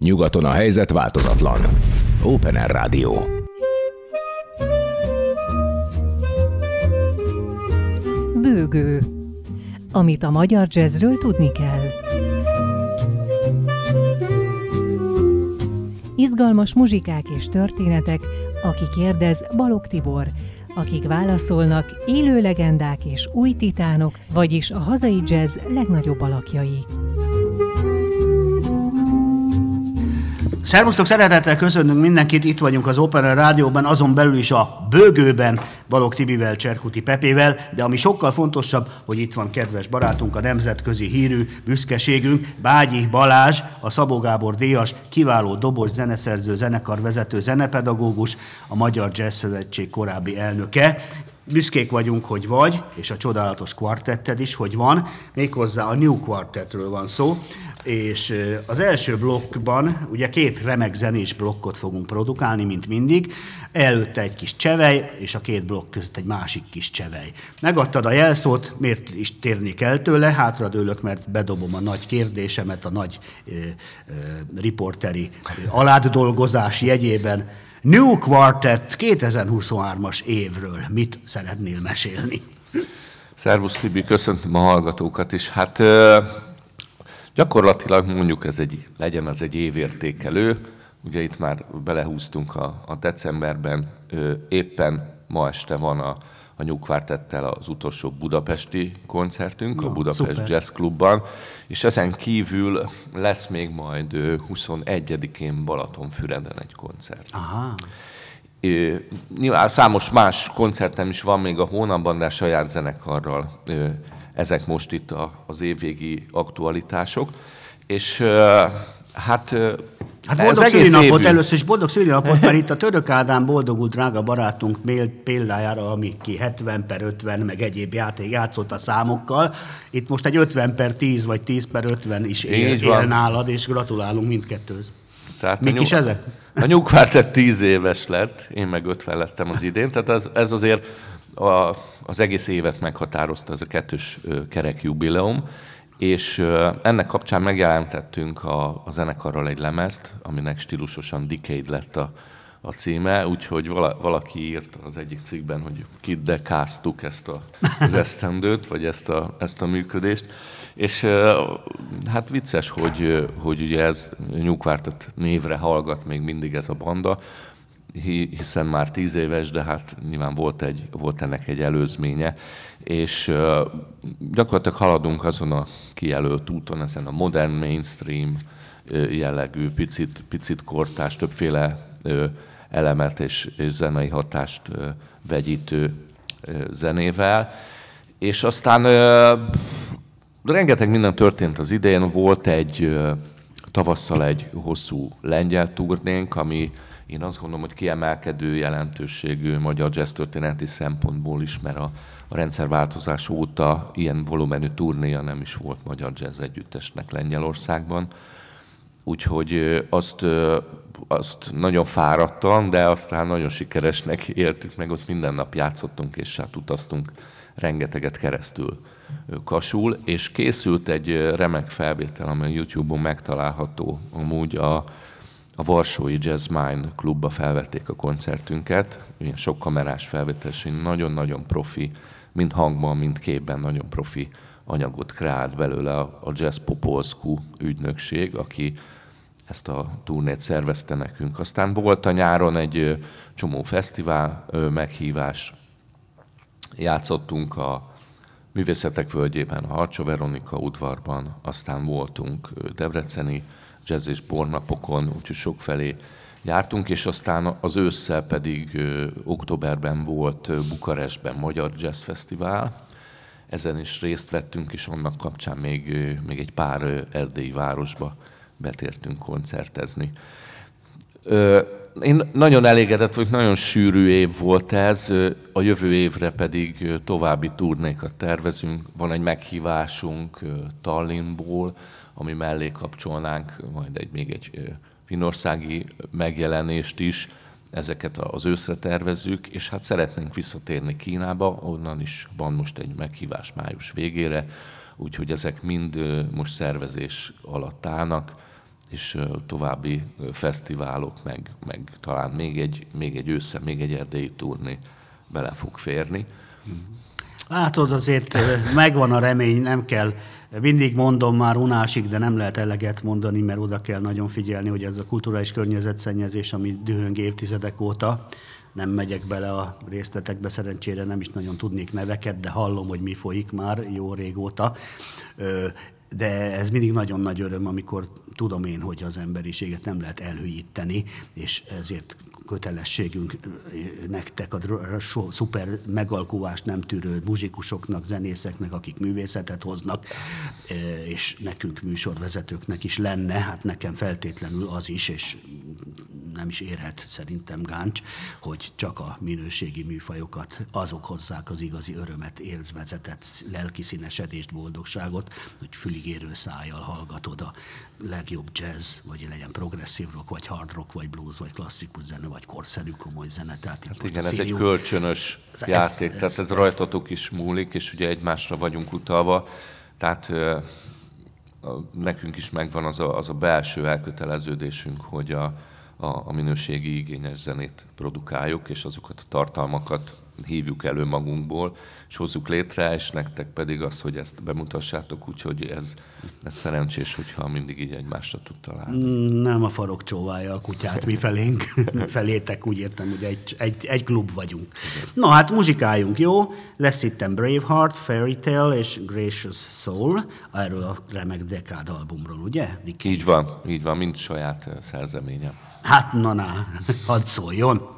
Nyugaton a helyzet változatlan. Open Air Rádió. Bőgő. Amit a magyar jazzről tudni kell. Izgalmas muzsikák és történetek, aki kérdez Balogh Tibor, akik válaszolnak élő legendák és új titánok, vagyis a hazai jazz legnagyobb alakjai. Szervusztok, szeretettel köszönünk mindenkit, itt vagyunk az Open Air Rádióban, azon belül is a Bőgőben, Balogh Tibivel, Cserkuti Pepével, de ami sokkal fontosabb, hogy itt van kedves barátunk, a nemzetközi hírű büszkeségünk, Bágyi Balázs, a Szabó Gábor Díjas, kiváló dobos, zeneszerző, zenekarvezető, zenepedagógus, a Magyar Jazz Szövetség korábbi elnöke. Büszkék vagyunk, hogy vagy, és a csodálatos kvartetted is, hogy van, méghozzá a New Quartetről van szó. És az első blokkban ugye két remek zenés blokkot fogunk produkálni, mint mindig. Előtte egy kis csevej, és a két blokk között egy másik kis csevej. Megadtad a jelszót, miért is térnék el tőle? Hátradőlök, mert bedobom a nagy kérdésemet, a nagy riporteri aládolgozás jegyében. New Quartet 2023-as évről mit szeretnél mesélni? Szervusz Tibi, köszöntöm a hallgatókat is. Hát... Gyakorlatilag mondjuk legyen ez egy évértékelő. Ugye itt már belehúztunk a decemberben, éppen ma este van a Nyúl Quartettel az utolsó budapesti koncertünk, a Budapest szuper. Jazz Klubban, és ezen kívül lesz még majd 21-én Balatonfüreden egy koncert. Aha. Nyilván számos más koncertem is van még a hónapban, de a saját zenekarral. Ezek most itt az évvégi aktualitások, és hát boldog szülinapot először, és boldog szülinapot, mert itt a Török Ádám boldogult drága barátunk példájára, ami ki 70/50, meg egyéb játszott a számokkal. Itt most egy 50/10, vagy 10/50 is él nálad, és gratulálunk mindkettőhöz. Mik is ezek? A New Quartet 10 éves lett, én meg 50 lettem az idén, tehát ez azért... Az egész évet meghatározta ez a kettős kerek jubileum, és ennek kapcsán megjelentettünk a zenekarral egy lemezt, aminek stílusosan Decade lett a címe, úgyhogy valaki írt az egyik cikkben, hogy kiddekáztuk ezt az esztendőt, vagy ezt a működést. És hát vicces, hogy ugye ez New Quartet névre hallgat még mindig ez a banda, hiszen már 10 éves, de hát nyilván volt ennek egy előzménye, és gyakorlatilag haladunk azon a kijelölt úton, ezen a modern mainstream jellegű, picit kortárs, többféle elemet és zenei hatást vegyítő zenével, és aztán rengeteg minden történt az idén, volt tavasszal egy hosszú lengyel turnénk, ami én azt gondolom, hogy kiemelkedő jelentőségű magyar jazz történeti szempontból is, mert a rendszerváltozás óta ilyen volumenű turnéja nem is volt magyar jazz együttesnek Lengyelországban. Úgyhogy azt nagyon fáradtan, de aztán nagyon sikeresnek éltük meg, ott minden nap játszottunk, és hát utaztunk rengeteget keresztül Kasul, és készült egy remek felvétel, amely YouTube-on megtalálható, amúgy a Varsói Jazz Mine Klubba felvették a koncertünket, ilyen sok kamerás felvételes, nagyon-nagyon profi, mind hangban, mind képben nagyon profi anyagot kreált belőle a Jazz Popolsku ügynökség, aki ezt a turnét szervezte nekünk. Aztán volt a nyáron egy csomó fesztivál meghívás, játszottunk a Művészetek völgyében, a Harcsa Veronika udvarban, aztán voltunk Debreceni Jazz és Bornapokon, úgyhogy sokfelé jártunk, és aztán az ősszel pedig októberben volt Bukarestben Magyar Jazz Fesztivál. Ezen is részt vettünk, és annak kapcsán még egy pár erdélyi városba betértünk koncertezni. Én nagyon elégedett vagyok, nagyon sűrű év volt ez, a jövő évre pedig további turnékat tervezünk. Van egy meghívásunk Tallinnból, ami mellé kapcsolnánk majd még egy finnországi megjelenést is. Ezeket az őszre tervezzük, és hát szeretnénk visszatérni Kínába, onnan is van most egy meghívás május végére, úgyhogy ezek mind most szervezés alatt állnak. és további fesztiválok, meg talán még egy ősszel, még egy erdélyi turné bele fog férni. Látod, azért megvan a remény, nem kell, mindig mondom már unásig, de nem lehet eleget mondani, mert oda kell nagyon figyelni, hogy ez a kulturális környezetszennyezés, ami dühöng évtizedek óta, nem megyek bele a részletekbe, szerencsére nem is nagyon tudnék neveket, de hallom, hogy mi folyik már jó régóta. De ez mindig nagyon nagy öröm, amikor tudom én, hogy az emberiséget nem lehet elhülyíteni, és ezért kötelességünk nektek, a szuper megalkuvást nem tűrő muzsikusoknak, zenészeknek, akik művészetet hoznak, és nekünk műsorvezetőknek is lenne, hát nekem feltétlenül az is, és nem is érhet szerintem gáncs, hogy csak a minőségi műfajokat azok hozzák az igazi örömet, élvezetet, lelki színesedést, boldogságot, hogy füligérő szájjal hallgatod a legjobb jazz, vagy legyen progresszív rock, vagy hard rock, vagy blues, vagy klasszikus zene, vagy korszerű komoly zene. Tehát hát igen, ez egy kölcsönös játék, tehát ez rajtatok is múlik, és ugye egymásra vagyunk utalva, tehát nekünk is megvan az a belső elköteleződésünk, hogy a minőségi igényes zenét produkáljuk, és azokat a tartalmakat hívjuk elő magunkból, és hozzuk létre, és nektek pedig az, hogy ezt bemutassátok, úgyhogy ez szerencsés, hogyha mindig így egymásra tud találni. Nem a farok csóválja a kutyát mi felétek, úgy értem, hogy egy klub vagyunk. Na hát muzsikáljunk, jó? Lesz itten Braveheart, Fairy Tale és Gracious Soul, erről a remek dekád albumról, ugye? Dickie? Így van, mind saját szerzeményem. Hát na, hadd szóljon!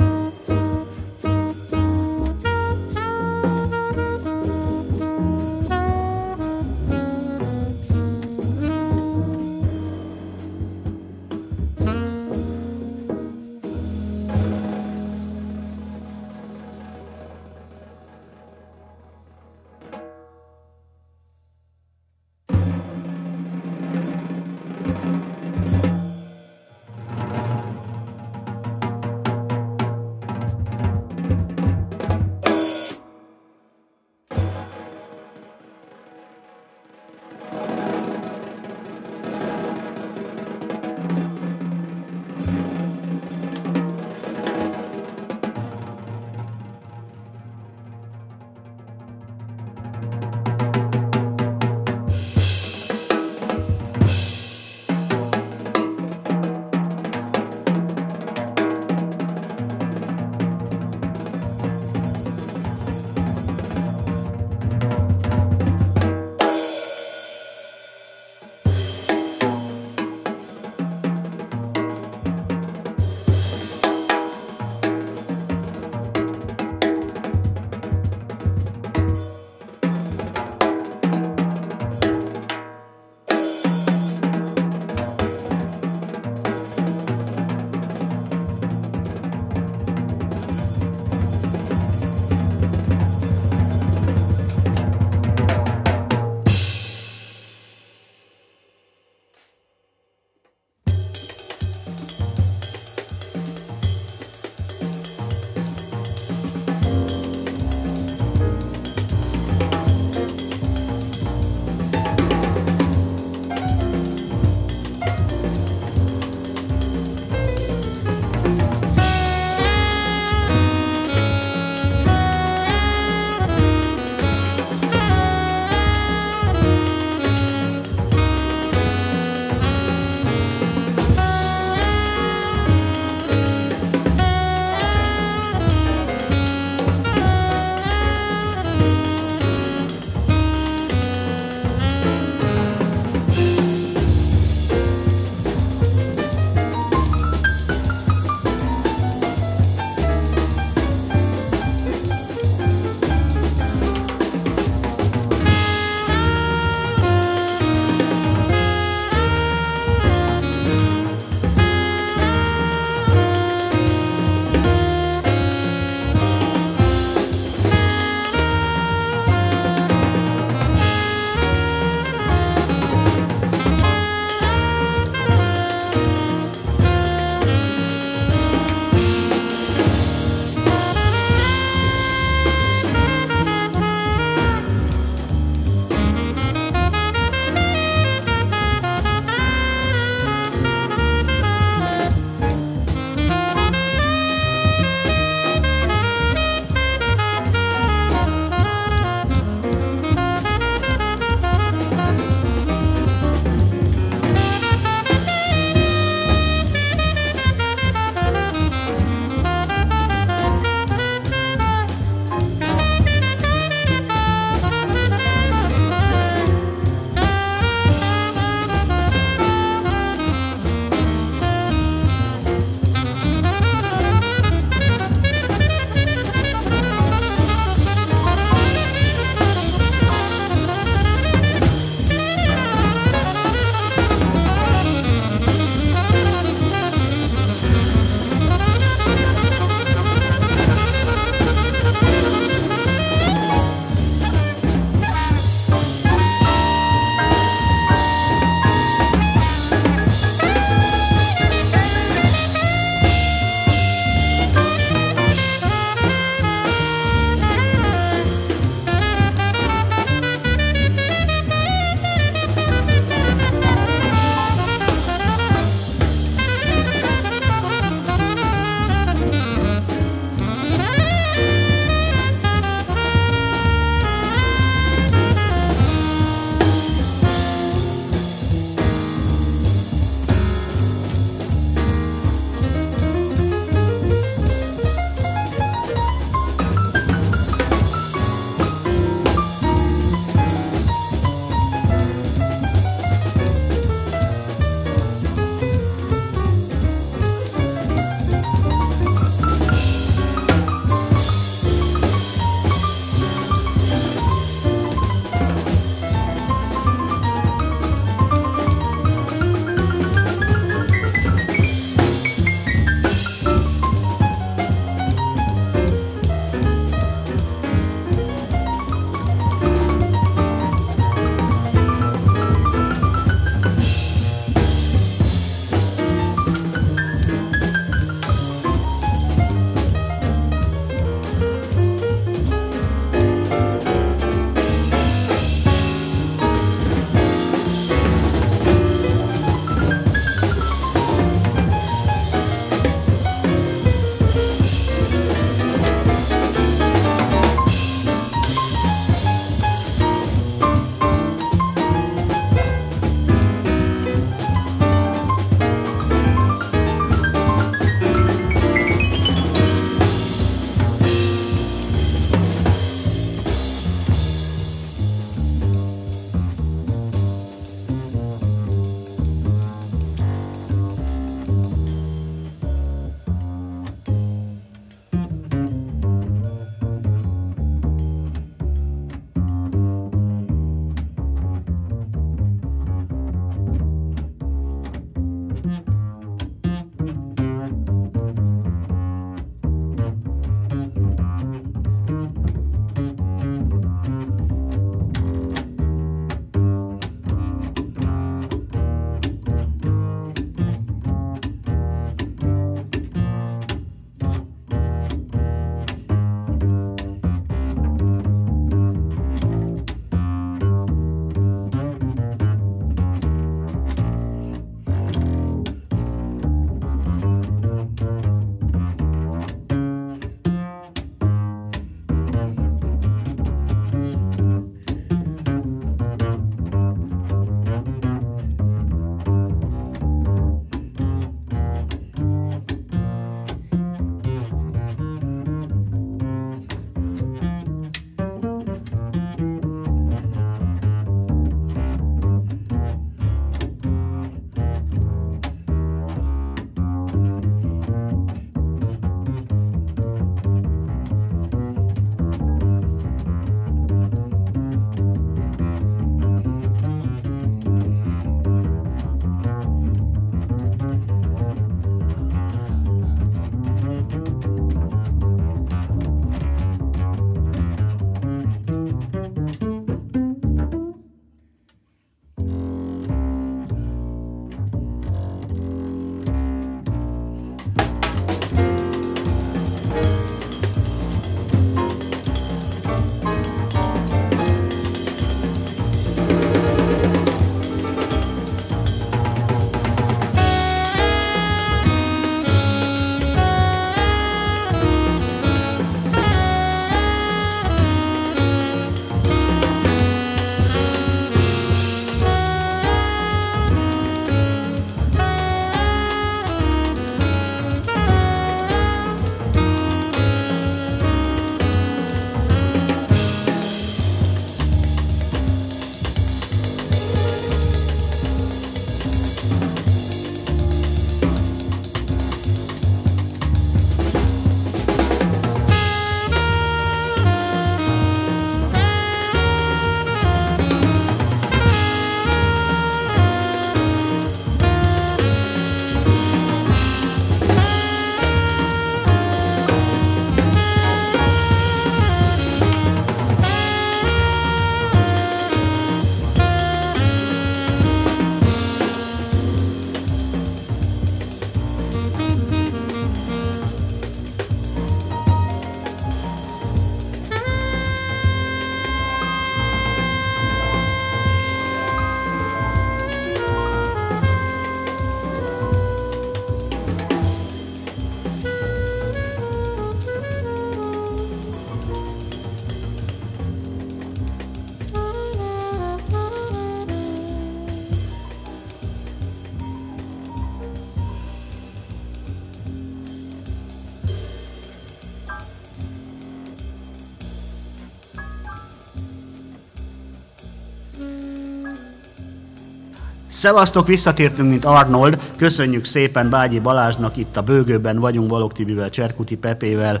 Szevasztok, visszatértünk, mint Arnold. Köszönjük szépen Bágyi Balázsnak, itt a Bőgőben vagyunk Balogh Tibivel, Cserkuti Pepével,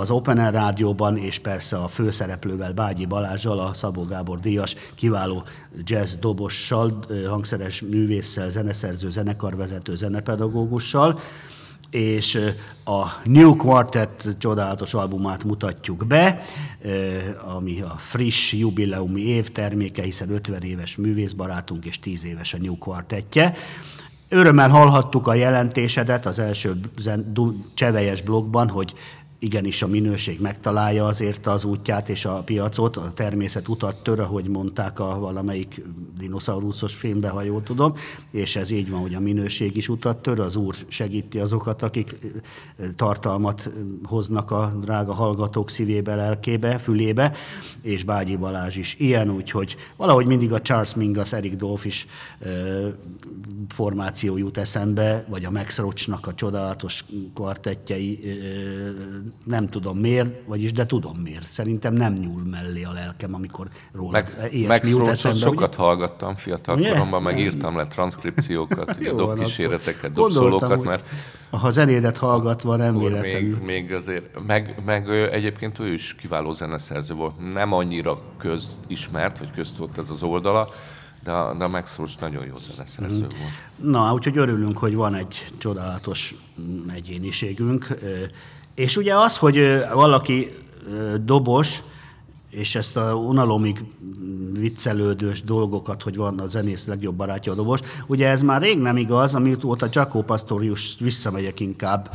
az Open Air Rádióban, és persze a főszereplővel, Bágyi Balázsal, a Szabó Gábor díjas, kiváló jazz dobossal, hangszeres művésszel, zeneszerző, zenekarvezető, zenepedagógussal. És a New Quartet csodálatos albumát mutatjuk be, ami a friss jubileumi év terméke, hiszen 50 éves művészbarátunk és 10 éves a New Quartetje. Örömmel hallhattuk a jelentésedet az első csevejes blogban, hogy igenis a minőség megtalálja azért az útját és a piacot, a természet utat tör, ahogy mondták a valamelyik dinoszauruszos filmben, ha jól tudom, és ez így van, hogy a minőség is utat tör, az Úr segíti azokat, akik tartalmat hoznak a drága hallgatók szívébe, lelkébe, fülébe, és Bágyi Balázs is ilyen, úgyhogy valahogy mindig a Charles Mingus, Eric Dolphy is formáció jut eszembe, vagy a Max Roachnak a csodálatos kvartettjei, nem tudom miért, vagyis de tudom miért. Szerintem nem nyúl mellé a lelkem, amikor róla ilyesmi jut eszembe. Sokat hallgattam fiatalkoromban, meg írtam le transzkripciókat, dobkíséreteket, dobszólókat, mert... Ha zenédet hallgatva nem véletlenül. Még azért, meg egyébként ő is kiváló zeneszerző volt. Nem annyira közismert, vagy köztudott ez az oldala, de a Max Roach nagyon jó zeneszerző volt. Na, úgyhogy örülünk, hogy van egy csodálatos egyéniségünk. És ugye az, hogy valaki dobos, és ezt a unalomig viccelődős dolgokat, hogy van a zenész legjobb barátja a dobos, ugye ez már rég nem igaz, amióta Jaco Pastorius, visszamegyek inkább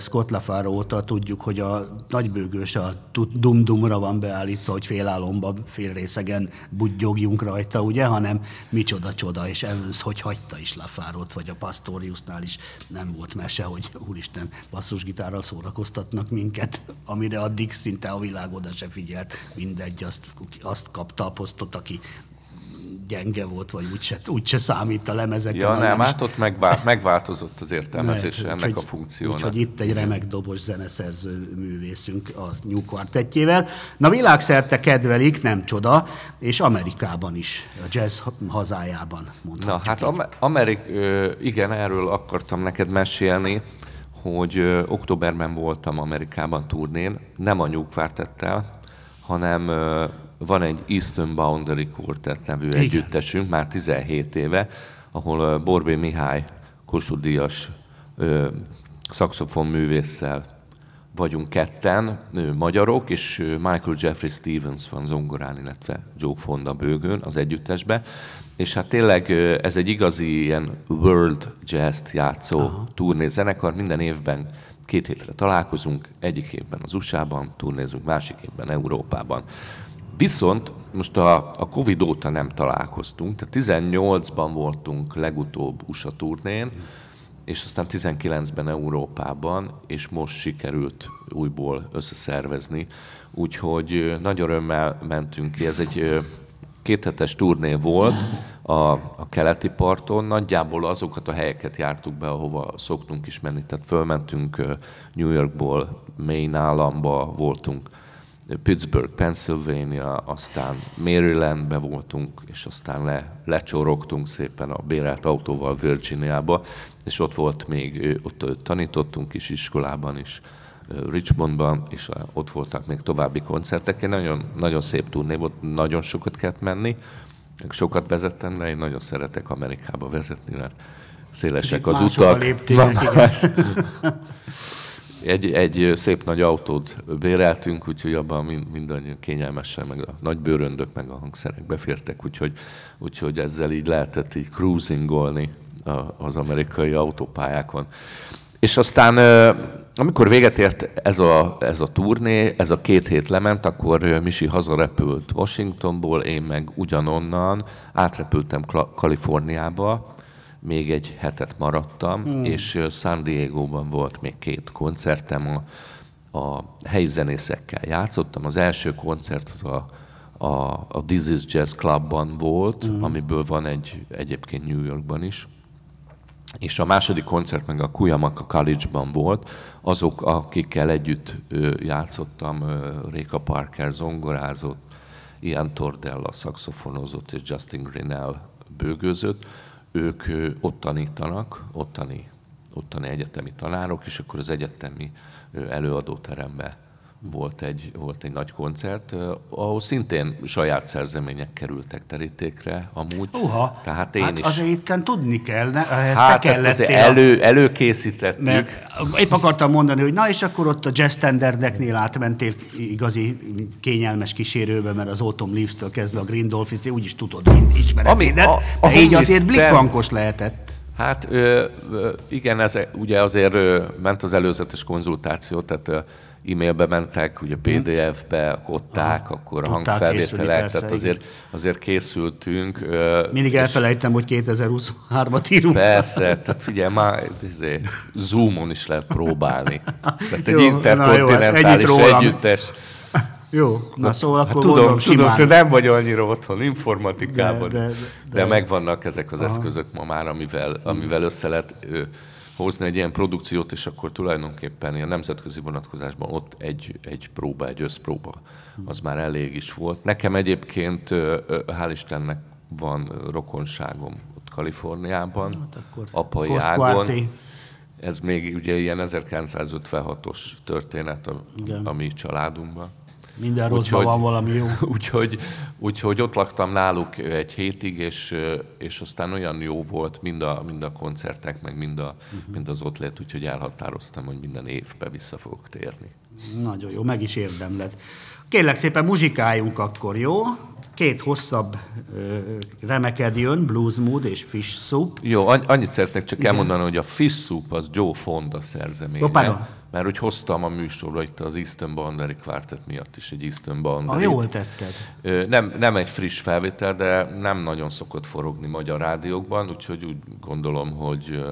Scott LaFaro óta, tudjuk, hogy a nagybőgős a dum-dumra van beállítva, hogy félálomba, félrészegen budjogjunk rajta, ugye, hanem micsoda-csoda, és ez, hogy hagyta is LaFarót, vagy a Pastoriusnál is nem volt mese, hogy úristen, basszusgitárral szórakoztatnak minket, amire addig szinte a világ oda se figyelt. Mindegy, azt kapta a posztot, aki gyenge volt, vagy úgyse számít a lemezeken. Ja, nem, hát ott megváltozott az értelmezése ennek a funkciónak. Úgyhogy itt egy remek dobos zeneszerző művészünk a New Quartetjével. Na, világszerte kedvelik, nem csoda, és Amerikában is, a jazz hazájában mondhatjuk. Na, hát igen, erről akartam neked mesélni, hogy októberben voltam Amerikában turnén, nem a New Quartettel, hanem van egy Eastern Boundary Quartet nevű együttesünk, már 17 éve, ahol Borbély Mihály Kossuth díjas szaxofonművésszel vagyunk ketten, magyarok, és Michael Jeffrey Stevens van zongorán, illetve Joe Fonda bőgőn az együttesbe. És hát tényleg ez egy igazi ilyen world jazz-t játszó turnézenekar, minden évben 2 hétre találkozunk, egyik évben az USA-ban turnézünk, másik évben Európában. Viszont most a Covid óta nem találkoztunk, tehát 18-ban voltunk legutóbb USA turnén, és aztán 19-ben Európában, és most sikerült újból összeszervezni. Úgyhogy nagy örömmel mentünk ki, ez egy 2 hetes turné volt a keleti parton, nagyjából azokat a helyeket jártuk be, ahova szoktunk is menni, tehát fölmentünk New Yorkból, Maine államba voltunk, Pittsburgh, Pennsylvania, aztán Marylandbe voltunk, és aztán lecsorogtunk szépen a bérelt autóval Virginiába, és ott volt még, ott tanítottunk is iskolában is, Richmondban, és ott voltak még további koncertek. Egy nagyon, nagyon szép turné volt, nagyon sokat kellett menni, sokat vezettem, de én nagyon szeretek Amerikába vezetni, mert szélesek az utak. Egy szép nagy autót béreltünk, úgyhogy abban mindannyian kényelmesen, meg a nagy bőröndök, meg a hangszerek befértek, úgyhogy ezzel így lehetett így cruisingolni az amerikai autópályákon. És aztán amikor véget ért ez a turné, ez a 2 hét lement, akkor Misi hazarepült Washingtonból, én meg ugyanonnan átrepültem Kaliforniába, még egy hetet maradtam, és San Diego-ban volt még 2 koncertem, a helyi zenészekkel játszottam. Az első koncert az a This is Jazz Clubban volt, amiből van egy egyébként New Yorkban is. És a második koncert meg a Kujamaka College-ban volt. Azok, akikkel együtt játszottam, Réka Parker zongorázott, Ian Tordella szaxofonozott, és Justin Grinnell bőgőzött, ők ott tanítanak, ottani egyetemi tanárok, és akkor az egyetemi előadóteremben volt egy nagy koncert, ahol szintén saját szerzemények kerültek terítékre amúgy. Tehát én hát is. Azért itten tudni kell, ehhez te kellettél. Előkészítettük. Mert épp akartam mondani, hogy na és akkor ott a jazz standardeknél átmentél igazi kényelmes kísérőbe, mert az Autumn Leaves-től kezdve a Green Dolphins, úgyis tudod, ismered mindent, de így azért blikvankos lehetett. Hát igen, ez ugye azért ment az előzetes konzultáció, tehát e-mailbe mentek, ugye PDF-be kodták, akkor hangfelvételek, tehát azért készültünk. Mindig elfelejtem, hogy 2023-at írunk. Persze, tehát figyelj, már Zoom-on is lehet próbálni. Tehát egy interkontinentális együttes. Jó, na szóval hát akkor tudom, te nem vagy annyira otthon informatikában, de megvannak ezek az eszközök ma már, amivel össze lehet hozni egy ilyen produkciót, és akkor tulajdonképpen ilyen nemzetközi vonatkozásban ott egy próba, egy összpróba, az már elég is volt. Nekem egyébként, hál' Istennek van rokonságom ott Kaliforniában, hát apai ágon. Ez még ugye ilyen 1956-os történet a mi családunkban. Minden rosszban van valami jó. Úgyhogy ott laktam náluk egy hétig, és aztán olyan jó volt mind a koncertek, meg mind az ott lett, úgyhogy elhatároztam, hogy minden évben vissza fogok térni. Nagyon jó, meg is érdemled. Kérlek szépen, muzsikáljunk akkor, jó? Két hosszabb remekedjön, Blues Mood és Fish Soup. Jó, annyit szeretnék csak elmondani, hogy a Fish Soup az Joe Fonda szerzeménye. Mert úgy hoztam a műsorra itt az Eastern Boundary Quartet miatt is egy Eastern Boundary-t. Jól tetted. Nem egy friss felvétel, de nem nagyon szokott forogni magyar rádiókban, úgyhogy úgy gondolom, hogy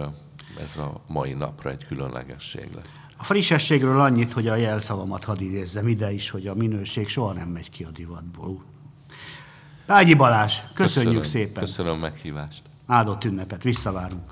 ez a mai napra egy különlegesség lesz. A frissességről annyit, hogy a jelszavamat hadd idézzem ide is, hogy a minőség soha nem megy ki a divatból. Bágyi Balázs, köszönjük szépen. Köszönöm meghívást. Áldott ünnepet, visszavárunk.